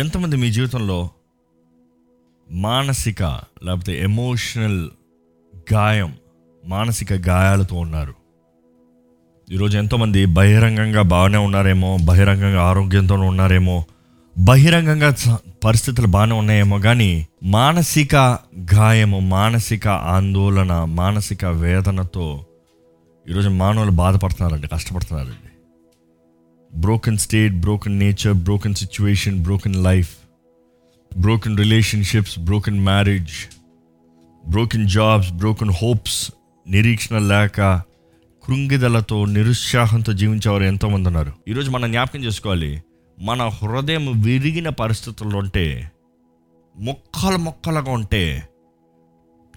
ఎంతమంది మీ జీవితంలో మానసిక లేకపోతే ఎమోషనల్ గాయం, మానసిక గాయాలతో ఉన్నారు? ఈరోజు ఎంతోమంది బహిరంగంగా బాగానే ఉన్నారేమో, బహిరంగంగా ఆరోగ్యంతో ఉన్నారేమో, బహిరంగంగా పరిస్థితులు బాగానే ఉన్నాయేమో, కానీ మానసిక గాయము, మానసిక ఆందోళన, మానసిక వేదనతో ఈరోజు మానవులు బాధపడుతున్నారండి, కష్టపడుతున్నారండి. Broken state, broken nature, broken situation, broken life, broken relationships, broken marriage, broken jobs, broken hopes, నిరీక్షణ లేక కృంగిదలతో నిరుత్సాహంతో జీవించేవారు ఎంతోమంది ఉన్నారు. ఈరోజు మనం జ్ఞాపకం చేసుకోవాలి, మన హృదయం విరిగిన పరిస్థితుల్లో ఉంటే, మొక్కలు మొక్కలుగా ఉంటే,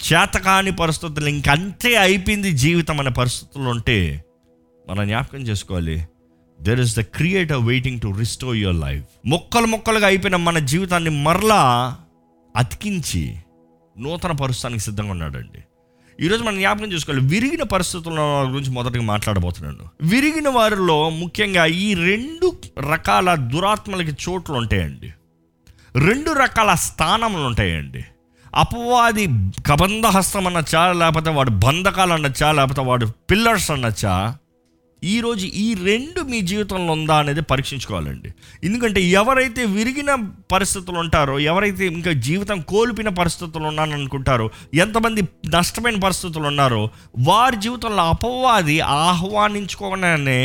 చేతకాని పరిస్థితులు ఇంకంతే అయిపోయింది జీవితం అనే పరిస్థితుల్లో ఉంటే మనం జ్ఞాపకం చేసుకోవాలి, there is the creator waiting to restore your life. మొక్కలు మొక్కలుగా అయిపోయిన మన జీవితాన్ని మరలా అతికించి నూతన పరుస్తానికి సిద్ధంగా ఉన్నాడండి. ఈరోజు మనం జ్ఞాపకం చేసుకోవాలి, విరిగిన పరిస్థితుల గురించి మొదటగా మాట్లాడబోతున్నాను. విరిగిన వారిలో ముఖ్యంగా ఈ రెండు రకాల దురాత్మలకి చోట్లు ఉంటాయండి, రెండు రకాల స్థానములు ఉంటాయండి. అపవాది కబంధహస్తం అనొచ్చా, లేకపోతే వాడు బంధకాలు అనొచ్చా, లేకపోతే వాడు పిల్లర్స్ అనొచ్చా, ఈరోజు ఈ రెండు మీ జీవితంలో ఉందా అనేది పరీక్షించుకోవాలండి. ఎందుకంటే ఎవరైతే విరిగిన పరిస్థితులు ఉంటారో, ఎవరైతే ఇంకా జీవితం కోల్పోయిన పరిస్థితులు ఉన్నారనుకుంటారో, ఎంతమంది నష్టమైన పరిస్థితులు ఉన్నారో, వారి జీవితంలో అపవాది ఆహ్వానించుకోగానే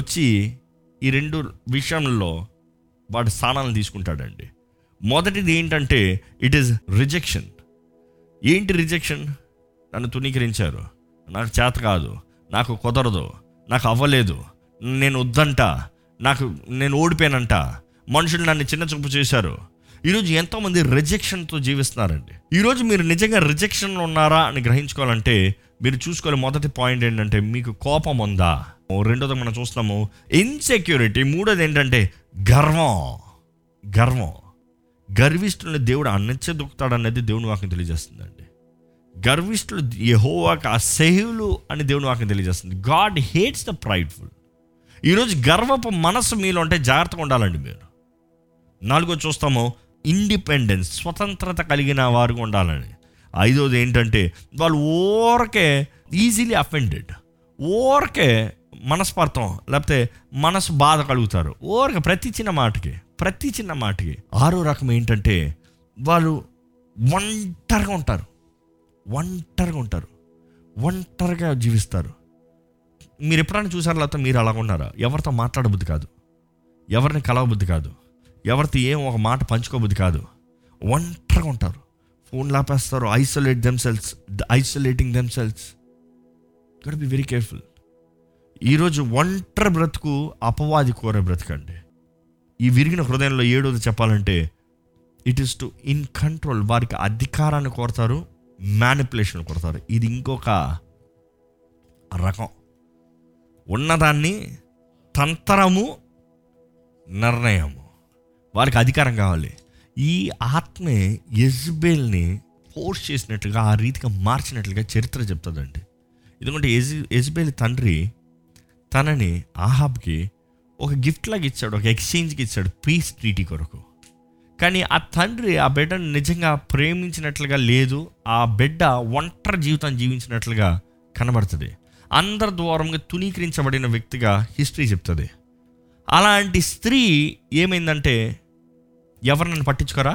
వచ్చి ఈ రెండు విషయంలో వాడి స్థానాలను తీసుకుంటాడండి. మొదటిది ఏంటంటే, ఇట్ ఈస్ రిజెక్షన్. ఏంటి రిజెక్షన్? నన్ను తుణీకరించారు, నాకు చేత కాదు, నాకు కుదరదు, నాకు అవ్వలేదు, నేను వద్దంట, నేను ఓడిపోయానంట, మనుషులు నన్ను చిన్న చూపు చేశారు. ఈరోజు ఎంతోమంది రిజెక్షన్తో జీవిస్తున్నారండి. ఈరోజు మీరు నిజంగా రిజెక్షన్లో ఉన్నారా అని గ్రహించుకోవాలంటే మీరు చూసుకోవాలి. మొదటి పాయింట్ ఏంటంటే, మీకు కోపం ఉందా? రెండోది మనం చూస్తాము, ఇన్సెక్యూరిటీ. మూడోది ఏంటంటే గర్వం. గర్విష్ఠుల్ని దేవుడు అన్నచ్చే దొక్కుతాడనేది దేవుని వాక్యం తెలియజేస్తుందండి. గర్విష్ఠులు యెహోవాకు అసహ్యులు అని దేవుని వాక్యం తెలియజేస్తుంది. God hates the prideful. ఈరోజు గర్వపు మనసు మీలో ఉంటే జాగ్రత్తగా ఉండాలండి మీరు. నాలుగోది చూస్తాము, ఇండిపెండెన్స్, స్వతంత్రత కలిగిన వారుగా ఉండాలని. ఐదోది ఏంటంటే, వాళ్ళు ఊరికే ఈజీలీ అఫెండెడ్, ఊరికే మనస్పార్థం లేకపోతే మనసు బాధ కలుగుతారు, ఊరికే ప్రతి చిన్న మాటకి. ఆరో రకం ఏంటంటే, వాళ్ళు ఒంటరిగా జీవిస్తారు. మీరు ఎప్పుడైనా చూసారు, లేకపోతే మీరు అలాగ ఉన్నారా? ఎవరితో మాట్లాడబుద్ధి కాదు, ఎవరిని కలవబుద్ధి కాదు, ఎవరితో ఒక మాట పంచుకోబుద్ధి కాదు, ఒంటరిగా ఉంటారు, ఫోన్ లాపేస్తారు, isolating themselves. You got be very careful. ఈరోజు ఒంటరి బ్రతుకు అపవాది కోరే బ్రతకండి. ఈ విరిగిన హృదయంలో ఏడోది చెప్పాలంటే, it is to in control. వారికి అధికారాన్ని కోరుతారు, మ్యానిపులేషన్ కొడతారు. ఇది ఇంకొక రకం. ఉన్నదాన్ని తంత్రము, నిర్ణయము, వారికి అధికారం కావాలి. ఈ ఆత్మే యెజబెల్ని ఫోర్స్ చేసినట్లుగా, ఆ రీతిగా మార్చినట్లుగా చరిత్ర చెప్తుందండి. ఎందుకంటే యెజబెల్ తండ్రి తనని ఆహాబ్కి ఒక గిఫ్ట్ లాగా ఇచ్చాడు, ఒక ఎక్స్చేంజ్కి ఇచ్చాడు, పీస్ ట్రీటీ కొరకు. కానీ ఆ తండ్రి ఆ బిడ్డను నిజంగా ప్రేమించినట్లుగా లేదు, ఆ బిడ్డ ఒంటరి జీవితాన్ని జీవించినట్లుగా కనబడుతుంది. అందరి దూరంగా తుణీకరించబడిన వ్యక్తిగా హిస్టరీ చెప్తుంది. అలాంటి స్త్రీ ఏమైందంటే, ఎవరు నన్ను పట్టించుకోరా,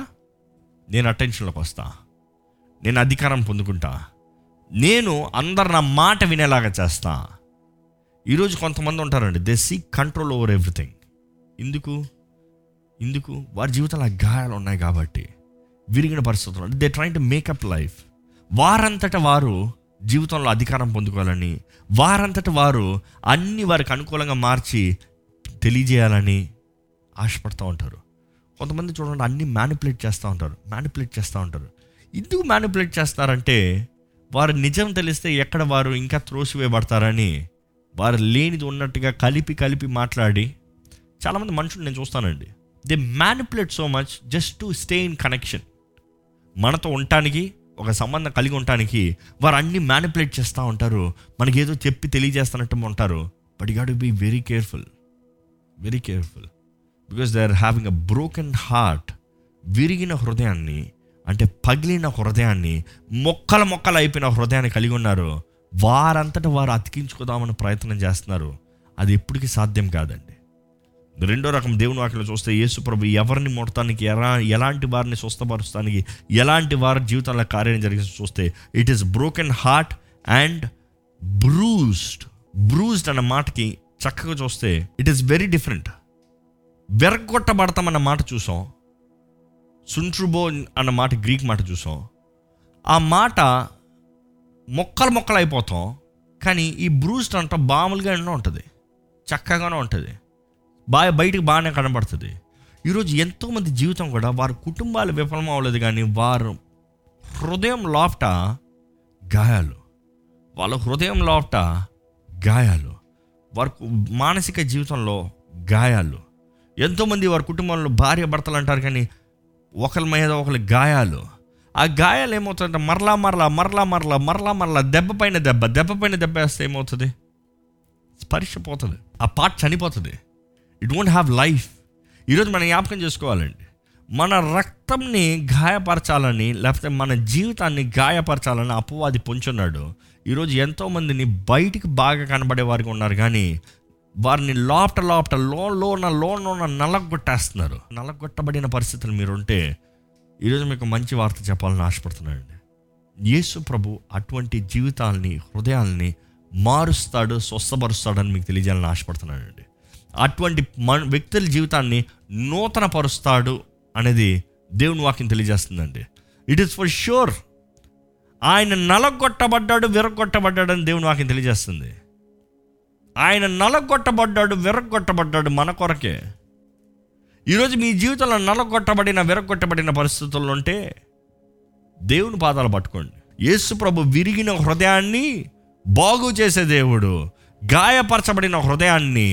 నేను అటెన్షన్లోకి వస్తా, నేను అధికారం పొందుకుంటా, నేను అందరు నా మాట వినేలాగా చేస్తా. ఈరోజు కొంతమంది ఉంటారండి, they seek control over everything. ఇందుకు వారి జీవితంలో గాయాలు ఉన్నాయి కాబట్టి, విరిగిన పరిస్థితులు. They try to make up life. వారంతట వారు జీవితంలో అధికారం పొందుకోవాలని, వారంతట వారు అన్ని వారికి అనుకూలంగా మార్చి తెలియజేయాలని ఆశపడుతూ ఉంటారు. కొంతమంది చూడండి, అన్ని మ్యానిపులేట్ చేస్తూ ఉంటారు. ఇందుకు మ్యానిపులేట్ చేస్తారంటే, వారు నిజం తెలిస్తే ఎక్కడ వారు ఇంకా త్రోసివేయబడతారని వారు లేనిది ఉన్నట్టుగా కలిపి మాట్లాడి, చాలామంది మనుషులు నేను చూస్తానండి, they manipulate so much just to stay in connection. మనతో ఉండటానికి, ఒక సంబంధం కలిగి ఉండటానికి వారు అన్ని మ్యానిపులేట్ చేస్తూ ఉంటారు, మనకి ఏదో చెప్పి తెలియజేస్తున్నట్టు ఉంటారు. But you got be very careful. Because they are having a broken heart. విరిగిన హృదయాన్ని, అంటే పగిలిన హృదయాన్ని, మొక్కలు మొక్కలు అయిపోయిన హృదయాన్ని కలిగి ఉన్నారు. వారంతటా వారు అతికించుకుందామని ప్రయత్నం చేస్తున్నారు. అది ఎప్పటికీ సాధ్యం కాదండి. రెండో రకం దేవుని వాక్యంలో చూస్తే యేసు ప్రభు ఎవరిని ముట్టడానికి, ఎలాంటి వారిని స్వస్థపరచడానికి, ఎలాంటి వారి జీవితాల్లో కార్యం జరిగి చూస్తే it is broken heart and bruised. Bruised అన్న మాటకి చక్కగా చూస్తే ఇట్ ఈస్ వెరీ డిఫరెంట్. విరగొట్టబడతామన్న మాట చూసాం, సుంట్రుబో అన్న మాట గ్రీక్ మాట చూసాం. ఆ మాట మొక్కలు మొక్కలు అయిపోతాం, కానీ ఈ బ్రూజ్డ్ అంట బాములుగానే ఉంటుంది, చక్కగానే ఉంటుంది, బాగా బయటకు బాగానే కనబడుతుంది. ఈరోజు ఎంతోమంది జీవితం కూడా వారి కుటుంబాలు విఫలం అవ్వలేదు, కానీ వారు హృదయం లోపట గాయాలు, వాళ్ళ హృదయం లోపట గాయాలు, వారి మానసిక జీవితంలో గాయాలు. ఎంతోమంది వారి కుటుంబంలో భార్య భర్తలు అంటారు, కానీ ఒకరి మీద ఒకరి గాయాలు. ఆ గాయాలు ఏమవుతుందంటే మరలా మరలా మరలా మరలా మరలా మరలా దెబ్బ పైన దెబ్బ వేస్తే ఏమవుతుంది? స్పర్శ పోతుంది, ఆ పార్ట్ చనిపోతుంది. It don't have life. ఈరోజు మనం జ్ఞాపకం చేసుకోవాలండి, మన రక్తంని గాయపరచాలని లేకపోతే మన జీవితాన్ని గాయపరచాలని అపవాది పొంచున్నాడు. ఈరోజు ఎంతోమందిని బయటికి బాగా కనబడే వారికి ఉన్నారు, కానీ వారిని లోన నలగొట్టేస్తున్నారు. నలగొట్టబడిన పరిస్థితులు మీరుంటే ఈరోజు మీకు మంచి వార్త చెప్పాలని ఆశపడుతున్నానండి. యేసు ప్రభు అటువంటి జీవితాలని, హృదయాల్ని మారుస్తాడు, స్వస్థపరుస్తాడని మీకు తెలియజేయాలని ఆశపడుతున్నానండి. అటువంటి వ్యక్తుల జీవితాన్ని నూతన పరుస్తాడు అనేది దేవుని వాక్యం తెలియజేస్తుందండి. It is for sure. ఆయన నలగొట్టబడ్డాడు, విరగొట్టబడ్డాడు అని దేవుని వాక్యం తెలియజేస్తుంది. ఆయన నలగొట్టబడ్డాడు, విరగొట్టబడ్డాడు మన కొరకే. ఈరోజు మీ జీవితంలో నలగొట్టబడిన, విరగొట్టబడిన పరిస్థితుల్లో ఉంటే దేవుని పాదాలు పట్టుకోండి. యేసు ప్రభు విరిగిన హృదయాన్ని బాగు చేసే దేవుడు, గాయపరచబడిన హృదయాన్ని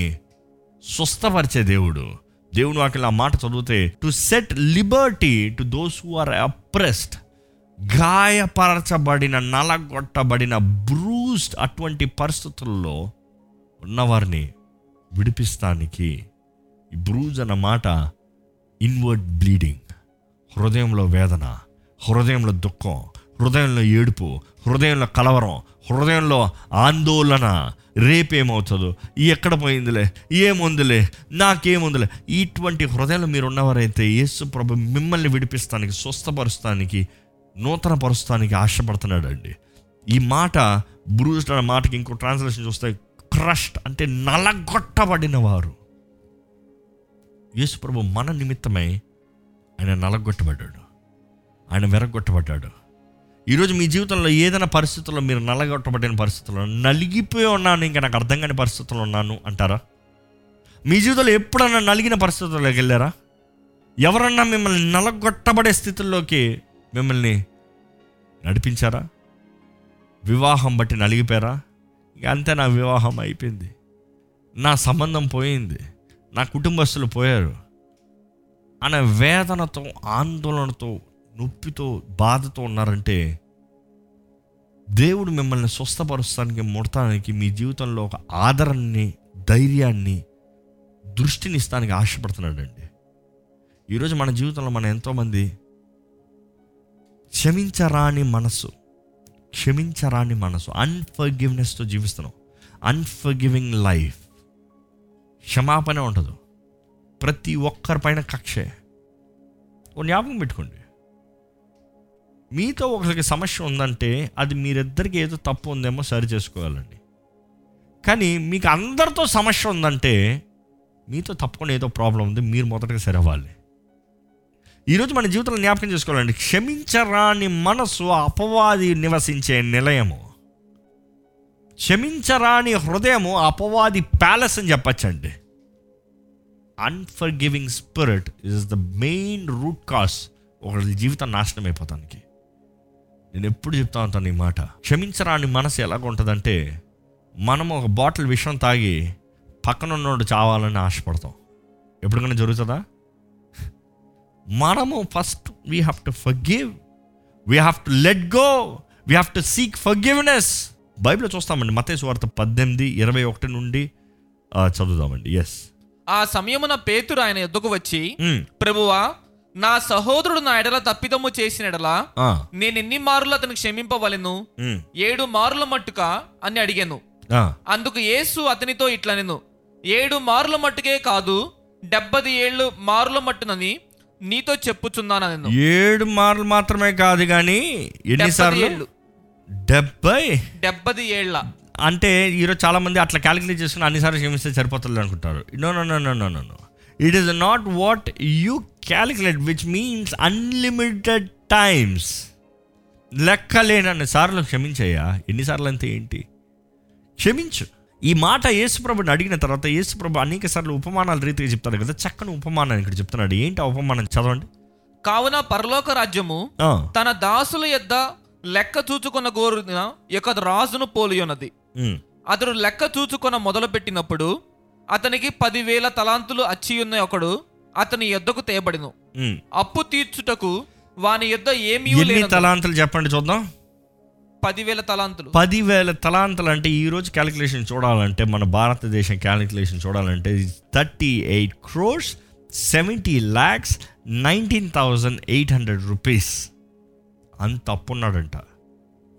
స్వస్థపరిచే దేవుడు. దేవుని వాక్యంలో ఆ మాట చదివితే to set liberty to those who are oppressed. గాయపరచబడిన, నలగొట్టబడిన, బ్రూజ్డ్ అటువంటి పరిస్థితుల్లో ఉన్నవారిని విడిపిస్తానికి. ఈ బ్రూజ్ అన్న మాట ఇన్వర్డ్ బ్లీడింగ్, హృదయంలో వేదన, హృదయంలో దుఃఖం, హృదయంలో ఏడుపు, హృదయంలో కలవరం, హృదయంలో ఆందోళన, రేపేమవుతుందో, ఎక్కడ పోయిందిలే, ఏముందిలే, నాకేముందిలే. ఇటువంటి హృదయంలో మీరు ఉన్నవారైతే యేసు ప్రభు మిమ్మల్ని విడిపిస్తానికి, స్వస్థపరుస్తానికి, నూతన పరుస్తానికి ఆశపడుతున్నాడు అండి. ఈ మాట బ్రూజ్డ్ అన్న మాటకి ఇంకో ట్రాన్స్లేషన్ చూస్తే క్రష్డ్ అంటే నలగొట్టబడిన వారు. యేసు ప్రభు మన నిమిత్తమై ఆయన నలగొట్టబడ్డాడు, ఆయన విరగొట్టబడ్డాడు. ఈరోజు మీ జీవితంలో ఏదైనా పరిస్థితుల్లో మీరు నలగొట్టబడిన పరిస్థితుల్లో, నలిగిపోయి ఉన్నాను, ఇంకా నాకు అర్థం కాని పరిస్థితుల్లో ఉన్నాను అంటారా? మీ జీవితంలో ఎప్పుడన్నా నలిగిన పరిస్థితుల్లోకి వెళ్ళారా? ఎవరన్నా మిమ్మల్ని నలగొట్టబడే స్థితుల్లోకి మిమ్మల్ని నడిపించారా? వివాహం బట్టి నలిగిపోయారా? ఇక అంతే, నా వివాహం అయిపోయింది, నా సంబంధం పోయింది, నా కుటుంబస్తులు పోయారు అనే వేదనతో, ఆందోళనతో, నొప్పితో, బాధతో ఉన్నారంటే దేవుడు మిమ్మల్ని స్వస్థపరుస్తానికి, ముడతానికి, మీ జీవితంలో ఒక ఆదరణని, ధైర్యాన్ని, దృష్టిని ఇస్తానికి ఆశపడుతున్నాడు అండి. ఈరోజు మన జీవితంలో మనం ఎంతోమంది క్షమించరాని మనసు అన్ఫర్గివ్నెస్తో జీవిస్తున్నాం. అన్ఫర్గివింగ్ లైఫ్, క్షమాపణ ఉండదు, ప్రతి ఒక్కరిపైన కక్షే. ఓ జ్ఞాపకం పెట్టుకోండి, మీతో ఒకరికి సమస్య ఉందంటే అది మీరిద్దరికి ఏదో తప్పు ఉందేమో సరి చేసుకోవాలండి. కానీ మీకు అందరితో సమస్య ఉందంటే మీతో తప్పకుండా ఏదో ప్రాబ్లం ఉంది, మీరు మొదటగా సరి అవ్వాలి. ఈరోజు మన జీవితంలో జ్ఞాపకం చేసుకోవాలండి, క్షమించరాని మనసు అపవాది నివసించే నిలయము, క్షమించరాని హృదయము అపవాది ప్యాలెస్ అని చెప్పచ్చండి. Unforgiving spirit is the main root cause ఒకరి జీవితం నాశనం అయిపోతానికి. నేను ఎప్పుడు చెప్తా ఉంటాను ఈ మాట, క్షమించరాని మనసు ఎలాగ ఉంటుందంటే మనం ఒక బాటిల్ విషం తాగి పక్కనున్నోడు చావాలని ఆశపడతాం. ఎప్పటికైనా జరుగుతుందా? మనము first we have to forgive, we have to let go, we have to seek forgiveness. బైబిల్లో చూస్తామండి, మత్తయి సువార్త 18:21 నుండి చదువుదామండి. ఆ సమయమున పేతురు ఆయన ఎద్దుకు వచ్చి, ప్రభువా, నా సహోదరుడు నా ఎడల తప్పిదమ్ము చేసిన ఎడల నేనెన్ని మారులు అతను క్షమింపవలెను? 7 మార్ల మట్టుక అని అడిగాను. అందుకు యేసు అతనితో ఇట్లా నేను 7 మార్ల మట్టుకే కాదు 70 మార్ల మట్టునని నీతో చెప్పుచున్నాను. నేను 7 మార్లు మాత్రమే కాదు గాని ఎన్నిసార్లు? 70 ఏళ్ళ. అంటే ఈరోజు చాలా మంది అట్లా క్యాలిక్యులేట్ చేసుకుని అన్నిసార్లు క్షమిస్తే సరిపోతుంది అనుకుంటారు. No no no no no no it is not what you calculate, which means unlimited times. లెక్క లేనన్ని సార్లు క్షమించయ్యా. ఎన్నిసార్లు అంతే ఏంటి? క్షమించు. ఈ మాట యేసుప్రభుని అడిగిన తర్వాత యేసుప్రభు అనేక సార్లు ఉపమానాల రీతిగా చెప్తాడు కదా. చక్కని ఉపమానాన్ని ఇక్కడ చెప్తున్నాడు. ఏంటి ఆ ఉపమానం? చదవండి. కావున పరలోక రాజ్యము తన దాసుల యొద్ద లెక్క చూచుకున్న గోరున యొక్క రాజును పోలి ఉన్నది. అతడు లెక్క చూచుకున్న మొదలు పెట్టినప్పుడు అతనికి 10,000 తలాంతులు అచ్చి ఉన్న ఒకడు అతని యొద్దకు తేబడిను. అప్పు తీర్చుటకు వాని యొద్ద ఏమీ తలాంతులు చెప్పండి చూద్దాం. 10,000 తలాంతులు. 10,000 తలాంతులు అంటే ఈ రోజు క్యాలిక్యులేషన్ చూడాలంటే, మన భారతదేశం క్యాలిక్యులేషన్ చూడాలంటే 38,70,19,800 రూపీస్. అంత అప్పు ఉన్నాడంట.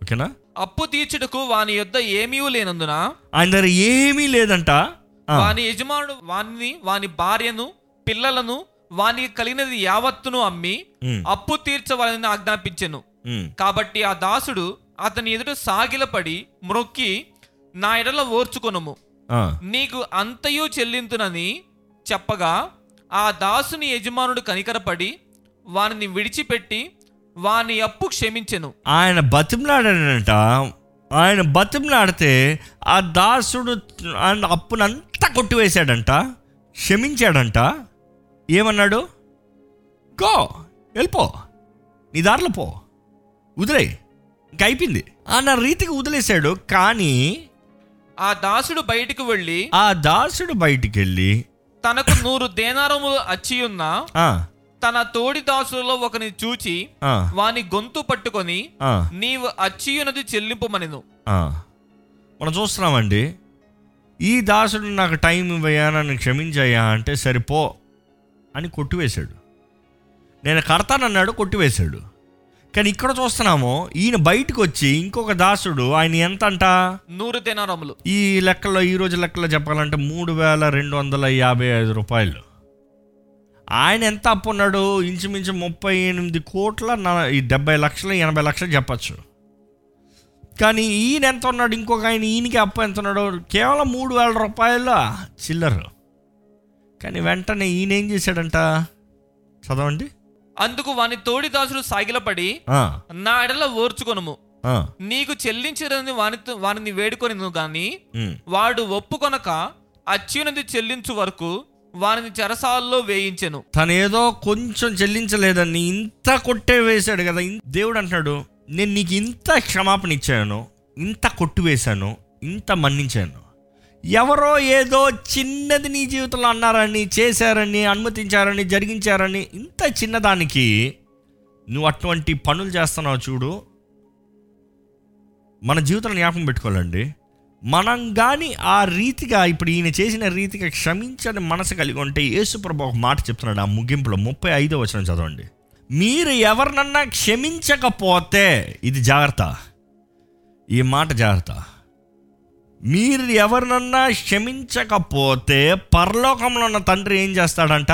ఓకేనా? అప్పు తీర్చుటకు వాని యొద్ద ఏమీ లేనందున, ఆయన దగ్గర ఏమీ లేదంట, వాని యజమానుడు వాణ్ణి, వాని భార్యను, పిల్లలను, వానికి కలిగినది యావత్తును అమ్మి అప్పు తీర్చవాలని ఆజ్ఞాపించెను. కాబట్టి ఆ దాసుడు అతని ఎదుట సాగిలపడి మ్రొక్కి, నా ఎడల ఓర్చుకొనుము, నీకు అంతయు చెల్లింతునని చెప్పగా, ఆ దాసుని యజమానుడు కనికరపడి వానిని విడిచిపెట్టి వాని అప్పు క్షమించెను. ఆయన బతిమలాడాడంట. ఆయన బతిమలాడితే ఆ దాసుడు ఆయన అప్పునంతా కొట్టివేశాడంట, క్షమించాడంట. ఏమన్నాడు? గో, వెళ్ళిపో, నీ దారిలో పో, వదిలే, ఇంకా అయిపోయింది అన్న రీతికి వదిలేశాడు. కానీ ఆ దాసుడు బయటికి వెళ్ళి తనకు 100 దేనారములు అచ్చి ఉన్న తన తోడి దాసులలో ఒకని చూచి వాని గొంతు పట్టుకొని, నీవు అచ్చియున్నది చెల్లింపుమనెను. మనం చూస్తున్నామండి, ఈ దాసుడు నాకు టైం ఇవ్వయా, నన్ను క్షమించయ్యా అంటే సరిపో అని కొట్టివేశాడు. నేను కడతానన్నాడు, కొట్టివేశాడు. కానీ ఇక్కడ చూస్తున్నాము, ఈయన బయటకు వచ్చి ఇంకొక దాసుడు, ఆయన ఎంత అంట? 100 దేనారములు. ఈ లెక్కల్లో, ఈ రోజు లెక్కల్లో చెప్పాలంటే 3,255 రూపాయలు. ఆయన ఎంత అప్పు ఉన్నాడు? ఇంచుమించు 38,70,00,000 చెప్పచ్చు. కానీ ఈయన ఎంత ఉన్నాడు? ఇంకొక ఆయన, ఈయనకి అప్పు ఎంత ఉన్నాడు? కేవలం 3,000 రూపాయల చిల్లరు. కానీ వెంటనే ఈయన ఏం చేశాడంట? చదవండి. అందుకు వాని తోడి దాసుడు సాగిలపడి, నా ఎడల ఓర్చుకొనుము, నీకు చెల్లించరని వానిని వేడుకొనిను. గాని వాడు ఒప్పుకొనక అచ్చునది చెల్లించు వరకు వారిని చెరసాల్లో వేయించెను. తనేదో కొంచెం చెల్లించలేదని ఇంత కొట్టేవేశాడు కదా. దేవుడు అంటున్నాడు, నేను నీకు ఇంత క్షమాపణ ఇచ్చాను, ఇంత కొట్టివేశాను, ఇంత మన్నించాను. ఎవరో ఏదో చిన్నది నీ జీవితంలో అన్నారని, చేశారని, అనుమతించారని, జరిగించారని, ఇంత చిన్నదానికి నువ్వు అటువంటి పనులు చేస్తున్నావు చూడు. మన జీవితంలో జ్ఞాపకం పెట్టుకోవాలండి. మనం కానీ ఆ రీతిగా, ఇప్పుడు ఈయన చేసిన రీతిగా క్షమించని మనసు కలిగి ఉంటే, యేసుప్రభు ఒక మాట చెప్తున్నాడు ఆ ముగింపులో. 35వ వచనం చదవండి. మీరు ఎవరినన్నా క్షమించకపోతే, ఇది జాగ్రత్త, ఈ మాట జాగ్రత్త, మీరు ఎవరినన్నా క్షమించకపోతే పరలోకంలో ఉన్న తండ్రి ఏం చేస్తాడంట?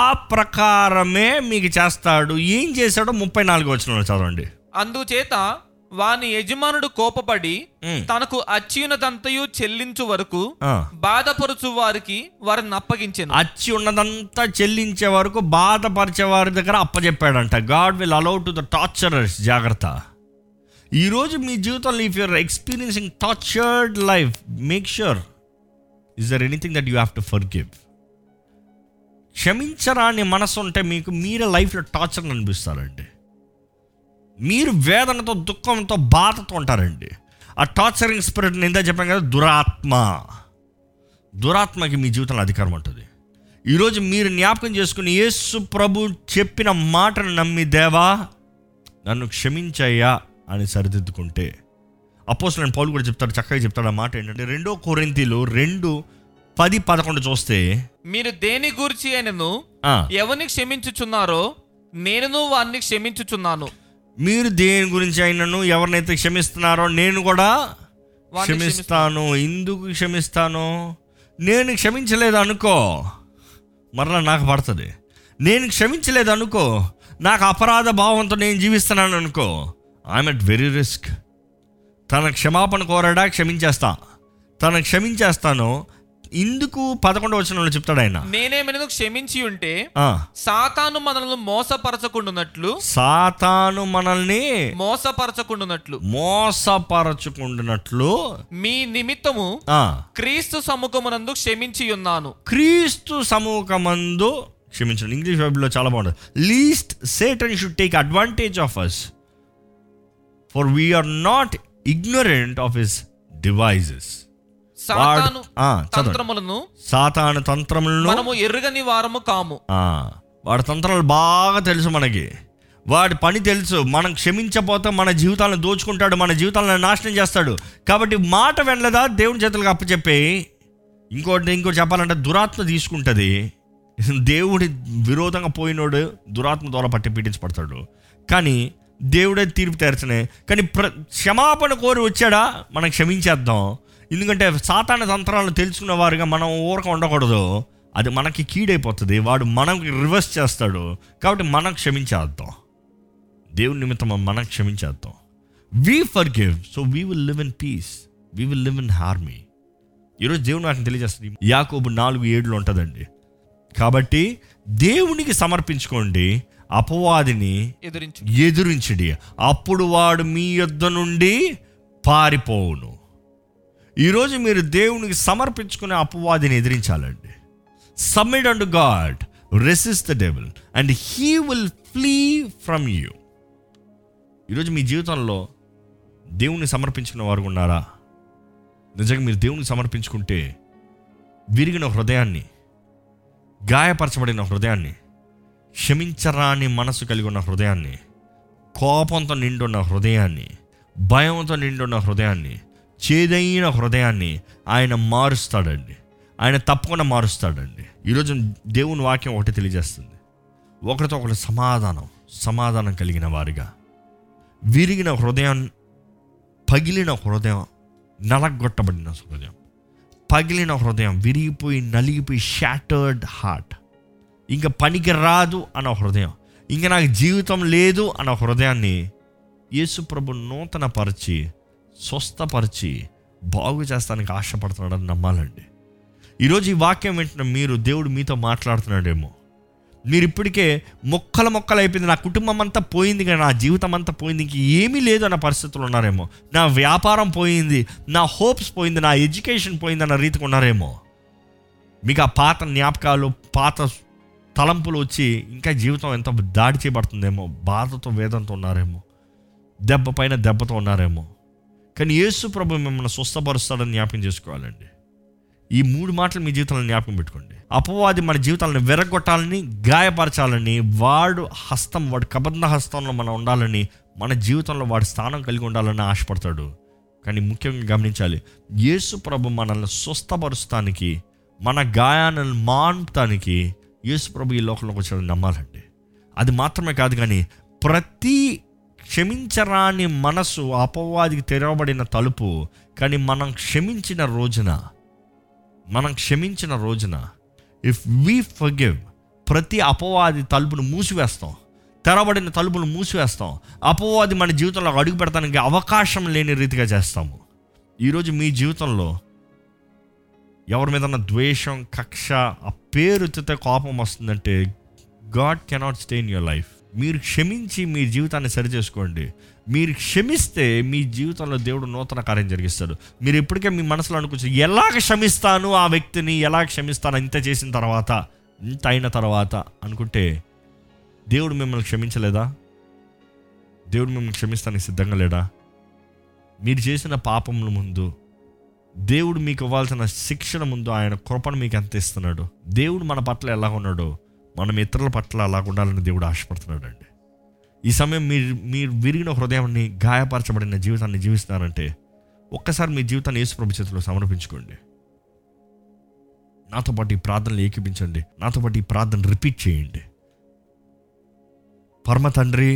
ఆ ప్రకారమే మీకు చేస్తాడు. ఏం చేశాడో 34వ వచనంలో చదవండి. అందుచేత వాని యజమానుడు కోపపడి తనకు అచ్చియున్నదంతయు చెల్లించు వరకు బాధపరచు వారికి వారిని అప్పగించాను. అచ్చి ఉన్నదంతా చెల్లించే వరకు బాధపరిచే వారి దగ్గర అప్పచెప్పాడంట. God will allow to the torturers. జాగ్రత్త. ఈరోజు మీ జీవితంలో if you're experiencing tortured life, make sure is there anything that you have to forgive. క్షమించరాని మనసు ఉంటే మీకు మీరే లైఫ్లో టార్చర్ అనిపిస్తారండి. మీరు వేదనతో, దుఃఖంతో, బాధతో ఉంటారండి. ఆ టార్చరింగ్ స్పిరిట్ నిందా చెప్పాం కదా, దురాత్మ. దురాత్మకి మీ జీవితంలో అధికారం ఉంటుంది. ఈరోజు మీరు జ్ఞాపకం చేసుకుని యేసు ప్రభు చెప్పిన మాటను నమ్మి, దేవా నన్ను క్షమించయ్యా అని సరిదిద్దుకుంటే, అపోస్తలుడైన పౌలు కూడా చెప్తాడు, చక్కగా చెప్తాడు ఆ మాట ఏంటంటే 2 కొరింథీలు 2 10-11 చూస్తే, మీరు దేని గురించి అయినను ఎవరిని క్షమించుచున్నారో నేను వారిని క్షమించుచున్నాను. మీరు దేని గురించి అయినను ఎవరినైతే క్షమిస్తున్నారో నేను కూడా క్షమిస్తాను. ఎందుకు క్షమిస్తాను? నేను క్షమించలేదు అనుకో, మరలా నాకు పడుతుంది. నేను క్షమించలేదు అనుకో, నాకు అపరాధ భావంతో నేను జీవిస్తున్నాను అనుకో, ఐఎమ్ అట్ వెరీ రిస్క్. తన క్షమాపణ కోరాడా క్షమించేస్తా, తను క్షమించేస్తాను. ఇందుకు 11 వచనంలో చెప్తాడు ఆయన, నేనేమైనా క్షమించి ఉంటే సాతాను మనల్ని మోసపరచకుండునట్లు, సాతాను మనల్ని మోసపరచకుండునట్లు, మోసపరచకుండునట్లు మీ నిమిత్తము క్రీస్తు సముఖమునందు క్షమించి ఉన్నాను. క్రీస్తు సముఖమందు క్షమించు. ఇంగ్లీష్ బైబిల్లో చాలా బాగుంటుంది, lest Satan should take advantage of us for we are not ignorant of his devices. సాతాను తంత్రములను మనము ఎరుగని వారము కాము. వాడి తంత్రాలు బాగా తెలుసు మనకి, వాడి పని తెలుసు. మనం క్షమించపోతే మన జీవితాలను దోచుకుంటాడు, మన జీవితాలను నాశనం చేస్తాడు. కాబట్టి మాట వెళ్ళదా దేవుని చేతులకు అప్పచెప్పి, ఇంకోటి చెప్పాలంటే దురాత్మ తీసుకుంటుంది. దేవుడి విరోధంగా పోయినోడు దురాత్మ ద్వారా పట్టి పీడించబడతాడు. కానీ దేవుడే తీర్పు తీర్చనే. కానీ క్షమాపణ కోరి వచ్చాడా మనం క్షమించేద్దాం, ఎందుకంటే సాతాన తంత్రాలను తెలుసుకున్న వారిగా మనం ఊరక ఉండకూడదు. అది మనకి కీడైపోతుంది, వాడు మనకి రివర్స్ చేస్తాడు. కాబట్టి మనం క్షమించేద్దాం, దేవుని నిమిత్తం మనం క్షమించేద్దాం. We forgive so we will live in peace, we will live in harmony. ఈరోజు దేవుడు నాకు తెలియజేస్తుంది, యాకోబు 4:7 ఉంటుందండి. కాబట్టి దేవునికి సమర్పించుకోండి, అపవాదిని ఎదురించడి, అప్పుడు వాడు మీ యొద్ద నుండి పారిపోవును. ఈరోజు మీరు దేవునికి సమర్పించుకునే అపవాదిని ఎదిరించాలండి. Submit and God, resist the devil and he will flee from you. ఈరోజు మీ జీవితంలో దేవుని సమర్పించుకునే వారు ఉన్నారా? నిజంగా మీరు దేవునికి సమర్పించుకుంటే విరిగిన హృదయాన్ని, గాయపరచబడిన హృదయాన్ని, క్షమించరాని మనసు కలిగి ఉన్న హృదయాన్ని, కోపంతో నిండున్న హృదయాన్ని, భయంతో నిండున్న హృదయాన్ని, చేదైన హృదయాన్ని ఆయన మారుస్తాడండి. ఆయన తప్పకుండా మారుస్తాడండి. ఈరోజు దేవుని వాక్యం ఒకటి తెలియజేస్తుంది, ఒకరితో ఒకరు సమాధానం కలిగిన వారిగా, విరిగిన హృదయం, పగిలిన హృదయం, నలగొట్టబడిన హృదయం, పగిలిన హృదయం, విరిగిపోయి నలిగిపోయి షాటర్డ్ హార్ట్, ఇంకా పనికి రాదు అన్న హృదయం, ఇంకా నాకు జీవితం లేదు అన్న హృదయాన్ని యేసు ప్రభు నూతన పరిచి, స్వస్థపరిచి, బాగు చేస్తానికి ఆశపడుతున్నాడని నమ్మాలండి. ఈరోజు ఈ వాక్యం వింటున్న మీరు, దేవుడు మీతో మాట్లాడుతున్నాడేమో. మీరు ఇప్పటికే మొక్కలు అయిపోయింది, నా కుటుంబం అంతా పోయింది, కానీ నా జీవితం అంతా పోయింది, ఇంక ఏమీ లేదు అన్న పరిస్థితులు ఉన్నారేమో. నా వ్యాపారం పోయింది, నా హోప్స్ పోయింది, నా ఎడ్యుకేషన్ పోయింది అన్న రీతికి ఉన్నారేమో. మీకు ఆ పాత జ్ఞాపకాలు, పాత తలంపులు వచ్చి ఇంకా జీవితం ఎంత దాడి చేయబడుతుందేమో, బాధతో వేదంతో ఉన్నారేమో, దెబ్బ పైన దెబ్బతో ఉన్నారేమో. కానీ యేసు ప్రభు మిమ్మల్ని స్వస్థపరుస్తాడని జ్ఞాపకం చేసుకోవాలండి. ఈ 3 మాటలు మీ జీవితాలను జ్ఞాపకం పెట్టుకోండి. అపవాది మన జీవితాలను విరగొట్టాలని, గాయపరచాలని, వాడు హస్తం, వాడు కబంధ హస్తంలో మనం ఉండాలని, మన జీవితంలో వాడి స్థానం కలిగి ఉండాలని ఆశపడతాడు. కానీ ముఖ్యంగా గమనించాలి, యేసు ప్రభు మనల్ని స్వస్థపరుస్తానికి, మన గాయాలను మాన్పడానికి యేసు ప్రభు ఈ లోకంలోకి వచ్చాడని నమ్మాలండి. అది మాత్రమే కాదు, కానీ ప్రతి క్షమించరాని మనసు అపవాదికి తెరవబడిన తలుపు. కానీ మనం క్షమించిన రోజున ఇఫ్ వీ ఫర్గివ్, ప్రతి అపవాది తలుపును మూసివేస్తాం, తెరవబడిన తలుపును మూసివేస్తాం. అపవాది మన జీవితంలో అడుగు పెడతానికి అవకాశం లేని రీతిగా చేస్తాము. ఈరోజు మీ జీవితంలో ఎవరి మీద ద్వేషం, కక్ష, ఆ పేరుతో కోపం వస్తుందంటే God cannot stay in your life. మీరు క్షమించి మీ జీవితాన్ని సరిచేసుకోండి. మీరు క్షమిస్తే మీ జీవితంలో దేవుడు నూతన కార్యం జరిగిస్తాడు. మీరు ఇప్పటికే మీ మనసులో అనుకోవచ్చు, ఎలా క్షమిస్తాను ఆ వ్యక్తిని, ఎలా క్షమిస్తాను, ఇంత చేసిన తర్వాత, ఇంత అయిన తర్వాత అనుకుంటే, దేవుడు మిమ్మల్ని క్షమించలేదా? దేవుడు మిమ్మల్ని క్షమిస్తానికి సిద్ధంగా లేడా? మీరు చేసిన పాపముల ముందు, దేవుడు మీకు ఇవ్వాల్సిన శిక్షణ ముందు ఆయన కృపను మీకు ఎంత ఇస్తున్నాడు? దేవుడు మన పట్ల ఎలా ఉన్నాడో మనం ఇతరుల పట్ల అలాగ ఉండాలని దేవుడు ఆశపడుతున్నాడు అండి. ఈ సమయం మీరు విరిగిన హృదయాన్ని, గాయపరచబడిన జీవితాన్ని జీవిస్తున్నారంటే ఒక్కసారి మీ జీవితాన్ని యేసు ప్రభు చేతిలో సమర్పించుకోండి. నాతో పాటు ఈ ప్రార్థనలు ఏకీపించండి, నాతో పాటు ఈ ప్రార్థన రిపీట్ చేయండి. పరమ తండ్రి,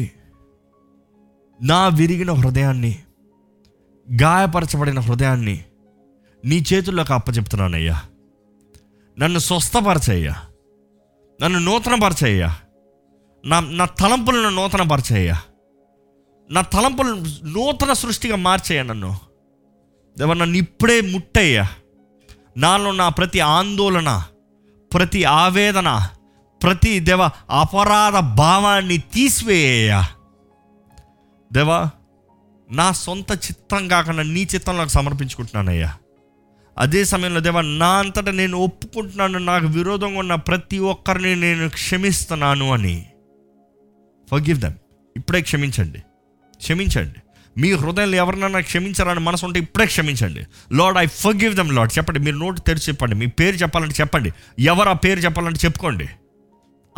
నా విరిగిన హృదయాన్ని, గాయపరచబడిన హృదయాన్ని నీ చేతుల్లోకి అప్పచెప్తున్నానయ్యా. నన్ను స్వస్థపరచయ్యా, నన్ను నూతనపరచయ్యా, నా తలంపులను నూతనపరచయ్యా, నా తలంపులను నూతన సృష్టిగా మార్చయ్యా. నన్ను దేవా, నన్ను ఇప్పుడే ముట్టయ్యా. నాలో నా ప్రతి ఆందోళన, ప్రతి ఆవేదన, ప్రతి దేవ అపరాధ భావాన్ని తీసివేయ్యా. దేవా, నా సొంత చిత్తం కాకుండా నీ చిత్తంలోకి సమర్పించుకుంటున్నానయ్యా. అదే సమయంలో దేవా, నా అంతటా నేను ఒప్పుకుంటున్నాను, నాకు విరోధంగా ఉన్న ప్రతి ఒక్కరిని నేను క్షమిస్తున్నాను అని. Forgive them. ఇప్పుడే క్షమించండి, క్షమించండి. మీ హృదయంలో ఎవరినైనా క్షమించాలని మనసు ఉంటే ఇప్పుడే క్షమించండి. Lord, I forgive them Lord చెప్పండి. మీరు నోటు తెరిచి చెప్పండి. మీ పేరు చెప్పాలంటే చెప్పండి. ఎవరు ఆ పేరు చెప్పాలంటే చెప్పుకోండి.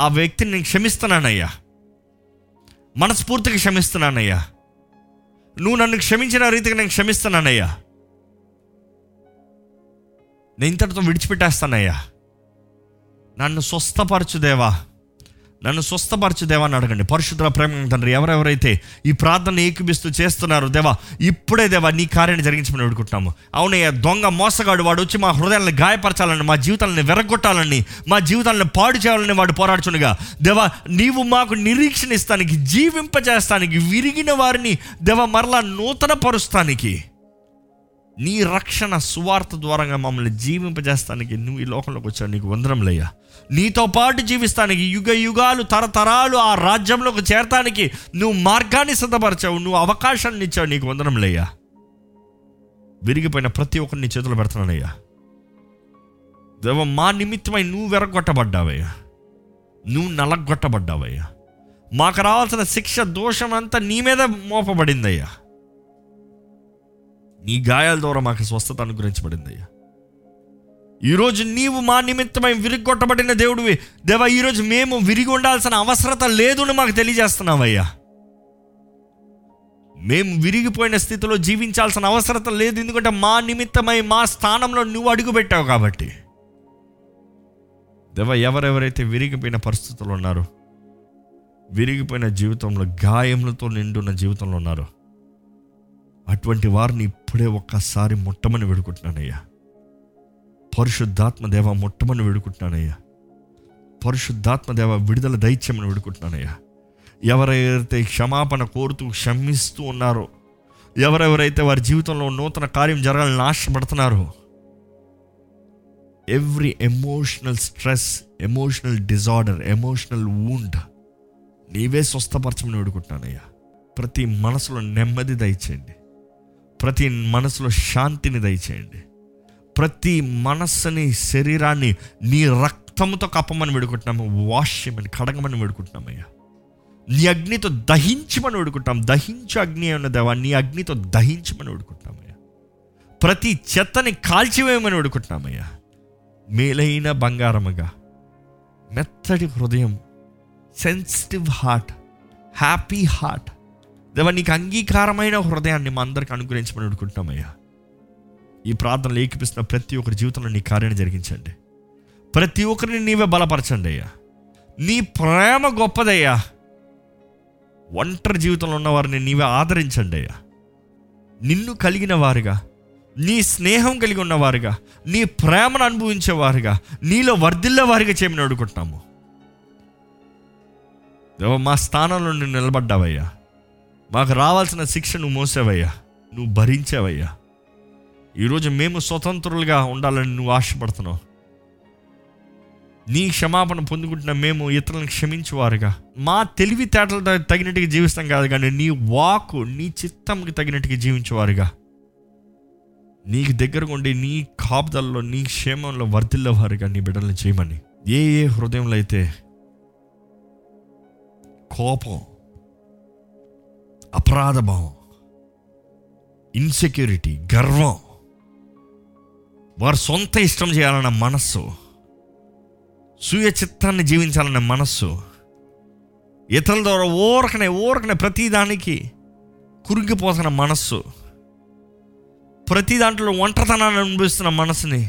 ఆ వ్యక్తిని నేను క్షమిస్తున్నానయ్యా, మనస్ఫూర్తిగా క్షమిస్తున్నానయ్యా. నువ్వు నన్ను క్షమించిన రీతిగా నేను క్షమిస్తున్నానయ్యా. నేను ఇంతటితో విడిచిపెట్టేస్తానయ్యా. నన్ను స్వస్థపరచుదేవా, నన్ను స్వస్థపరచుదేవా అని అడగండి. పరిశుద్ధుల ప్రేమ తండ్రి, ఎవరెవరైతే ఈ ప్రార్థన ఏకీపిస్తూ చేస్తున్నారు దేవా, ఇప్పుడే దేవా నీ కార్యాన్ని జరిగించమని వేడుకుంటున్నాము. అవునయ్యా, దొంగ మోసగాడు వాడు వచ్చి మా హృదయాలను గాయపరచాలని, మా జీవితాలను వెరగొట్టాలని, మా జీవితాలను పాడు చేయాలని వాడు పోరాడుచుండగా దేవా, నీవు మాకు నిరీక్షణ ఇస్తానికి, జీవింపజేస్తానికి, విరిగిన వారిని దేవా మరలా నూతన పరుస్తానికి, నీ రక్షణ సువార్త ద్వారా మమ్మల్ని జీవింపజేస్తానికి నువ్వు ఈ లోకంలోకి వచ్చావు. నీకు వందనంలయ్యా. నీతో పాటు జీవిస్తానికి, యుగ యుగాలు తరతరాలు ఆ రాజ్యంలోకి చేరటానికి నువ్వు మార్గాన్ని సిద్ధపరచావు, నువ్వు అవకాశాన్ని ఇచ్చావు. నీకు వందనంలయ్యా. విరిగిపోయిన ప్రతి ఒక్కరిని చేతులు పెడుతున్నానయ్యా. దేవ, మా నిమిత్తమై నువ్వు వెరగొట్టబడ్డావయ్యా, నువ్వు నలగొట్టబడ్డావయ్యా. మాకు రావాల్సిన శిక్ష, దోషం అంతా నీ మీద మోపబడిందయ్యా. నీ గాయాల ద్వారా మాకు స్వస్థత అనుగ్రహించబడిందయ్యా. ఈరోజు నీవు మా నిమిత్తమై విరిగొట్టబడిన దేవుడివి దేవా. ఈరోజు మేము విరిగి ఉండాల్సిన అవసరత లేదు అని మాకు తెలియజేస్తున్నావయ్యా. మేము విరిగిపోయిన స్థితిలో జీవించాల్సిన అవసరత లేదు, ఎందుకంటే మా నిమిత్తమై మా స్థానంలో నువ్వు అడుగుపెట్టావు కాబట్టి. దేవా, ఎవరెవరైతే విరిగిపోయిన పరిస్థితుల్లో ఉన్నారో, విరిగిపోయిన జీవితంలో, గాయములతో నిండున్న జీవితంలో ఉన్నారో, అటువంటి వారిని ఇప్పుడే ఒక్కసారి మొట్టమని వేడుకుంటున్నానయ్యా. పరిశుద్ధాత్మ దేవ మొట్టమని వేడుకుంటున్నానయ్యా. పరిశుద్ధాత్మ దేవ విడుదల దైత్యమని వేడుకుంటున్నానయ్యా. ఎవరెవరైతే క్షమాపణ కోరుతూ క్షమిస్తూ ఉన్నారో, ఎవరెవరైతే వారి జీవితంలో నూతన కార్యం జరగాలని ఆశపడుతున్నారో, every emotional stress, emotional disorder, emotional wound నీవే స్వస్థపరచమని వేడుకుంటున్నానయ్యా. ప్రతి మనసులో నెమ్మది దయచేయండి, ప్రతి మనసులో శాంతిని దయచేయండి, ప్రతి మనస్సుని, శరీరాన్ని నీ రక్తంతో కప్పమని వేడుకుంటున్నాము. వాష్యమని, కడగమని వేడుకుంటున్నామయ్యా. నీ అగ్నితో దహించమని వేడుకుంటాం. దహించు అగ్ని అయిన దేవా, నీ అగ్నితో దహించమని వేడుకుంటున్నామయ్యా. ప్రతి చెత్తని కాల్చివేయమని వేడుకుంటున్నామయ్యా. మేలైన బంగారముగా, మెత్తటి హృదయం, సెన్సిటివ్ హార్ట్, హ్యాపీ హార్ట్ దేవా, నీకు అంగీకారమైన హృదయాన్ని మా అందరికీ అనుగ్రహించమని వేడుకుంటున్నామయ్యా. ఈ ప్రార్థనలు ఏకీపిస్తున్న ప్రతి ఒక్కరి జీవితంలో నీ కార్యాన్ని జరిగించండి. ప్రతి ఒక్కరిని నీవే బలపరచండి అయ్యా. నీ ప్రేమ గొప్పదయ్యా. ఒంటరి జీవితంలో ఉన్న వారిని నీవే ఆదరించండి అయ్యా. నిన్ను కలిగిన వారుగా, నీ స్నేహం కలిగి ఉన్నవారుగా, నీ ప్రేమను అనుభవించేవారుగా, నీలో వర్ధిల్లేవారుగా చేయమని వేడుకుంటున్నాము. దేవా, మా స్థానంలో నువ్వు నిలబడ్డావయ్యా. మాకు రావాల్సిన శిక్ష నువ్వు మోసావయ్యా, నువ్వు భరించావయ్యా. ఈరోజు మేము స్వతంత్రులుగా ఉండాలని నువ్వు ఆశపడుతున్నావు. నీ క్షమాపణ పొందుకుంటున్న మేము ఇతరులను క్షమించేవారుగా, మా తెలివితేటలతో తగినట్టుగా జీవిస్తాం కాదు, కానీ నీ వాకు, నీ చిత్తంకి తగినట్టుగా జీవించేవారుగా, నీకు దగ్గరగా ఉండి నీ కాపుదల్లో, నీ క్షేమంలో వర్ధిల్లేవారుగా నీ బిడ్డలను చేయమని. ఏ ఏ హృదయంలో అయితే కోపం, అపరాధభావం, ఇన్సెక్యూరిటీ, గర్వం, వారి సొంత ఇష్టం చేయాలన్న మనస్సు, స్వీయ చిత్తాన్ని జీవించాలన్న మనస్సు, ఇతరుల ద్వారా ఊరకనే ప్రతిదానికి కురిగిపోతున్న మనస్సు, ప్రతి దాంట్లో ఒంటరితనాన్ని అనుభవిస్తున్న మనసుని,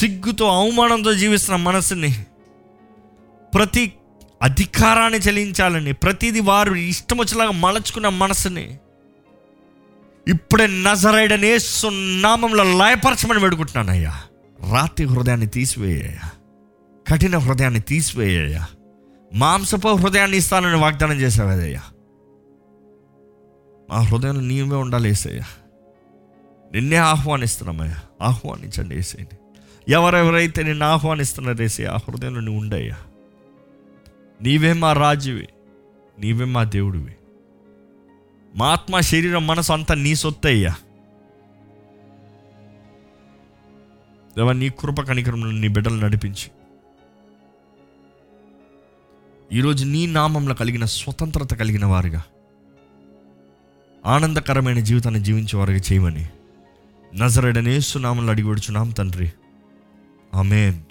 సిగ్గుతో అవమానంతో జీవిస్తున్న మనసుని, ప్రతి అధికారాన్ని చెల్లించాలని, ప్రతిది వారు ఇష్టం వచ్చేలాగా మలచుకున్న మనసుని ఇప్పుడే నజరేయుడైన యేసు నామములో లయపరచమని వేడుకుంటున్నానయ్యా. రాతి హృదయాన్ని తీసివేయ్యా, కఠిన హృదయాన్ని తీసివేయ్యా, మాంసపు హృదయాన్ని ఇస్తానని వాగ్దానం చేశావయ్యా. మా హృదయంలో నీవే ఉండాలి యేసయ్యా. నిన్నే ఆహ్వానిస్తున్నామయ్యా, ఆహ్వానించండి యేసయ్యని. ఎవరెవరైతే నిన్ను ఆహ్వానిస్తున్నారు యేసయ్యా, ఆ హృదయంలో నువ్వు ఉండయ్యా. నీవే మా రాజువి, నీవే మా దేవుడివి. మా ఆత్మ, శరీరం, మనసు అంతా నీ సొత్తయ్యా. దేవా, నీ కృప కనికరంలో నీ బిడ్డలు నడిపించి ఈరోజు నీ నామంలో కలిగిన స్వతంత్రత కలిగిన వారుగా, ఆనందకరమైన జీవితాన్ని జీవించేవారుగా చేయమని నజరేయుడైన యేసు నామంలో అడిగి వేడుచున్నాం తండ్రి. ఆమేన్.